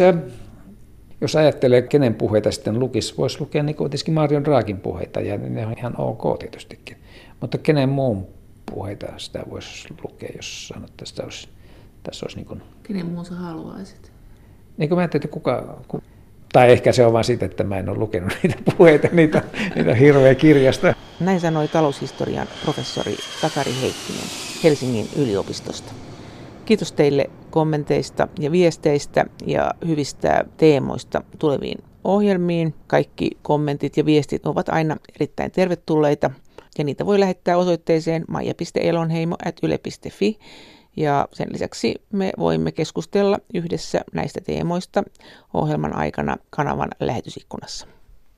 jos ajattelee, kenen puheita sitten voisi lukea niin kuitenkin Mario Draghin puheita, ja ne on ihan ok tietystikin. Mutta kenen muun puheita sitä voisi lukea, jos sanot, että tässä olisi niin kuin... Kenen muun sä haluaisit? Niin kuin mä ajattelin, että tai ehkä se on vaan siitä, että mä en ole lukenut niitä puheita, niitä hirveä kirjasta. Näin sanoi taloushistorian professori Sakari Heikkinen Helsingin yliopistosta. Kiitos teille kommenteista ja viesteistä ja hyvistä teemoista tuleviin ohjelmiin. Kaikki kommentit ja viestit ovat aina erittäin tervetulleita. Ja niitä voi lähettää osoitteeseen maija.elonheimo@yle.fi. Ja sen lisäksi me voimme keskustella yhdessä näistä teemoista ohjelman aikana kanavan lähetysikkunassa.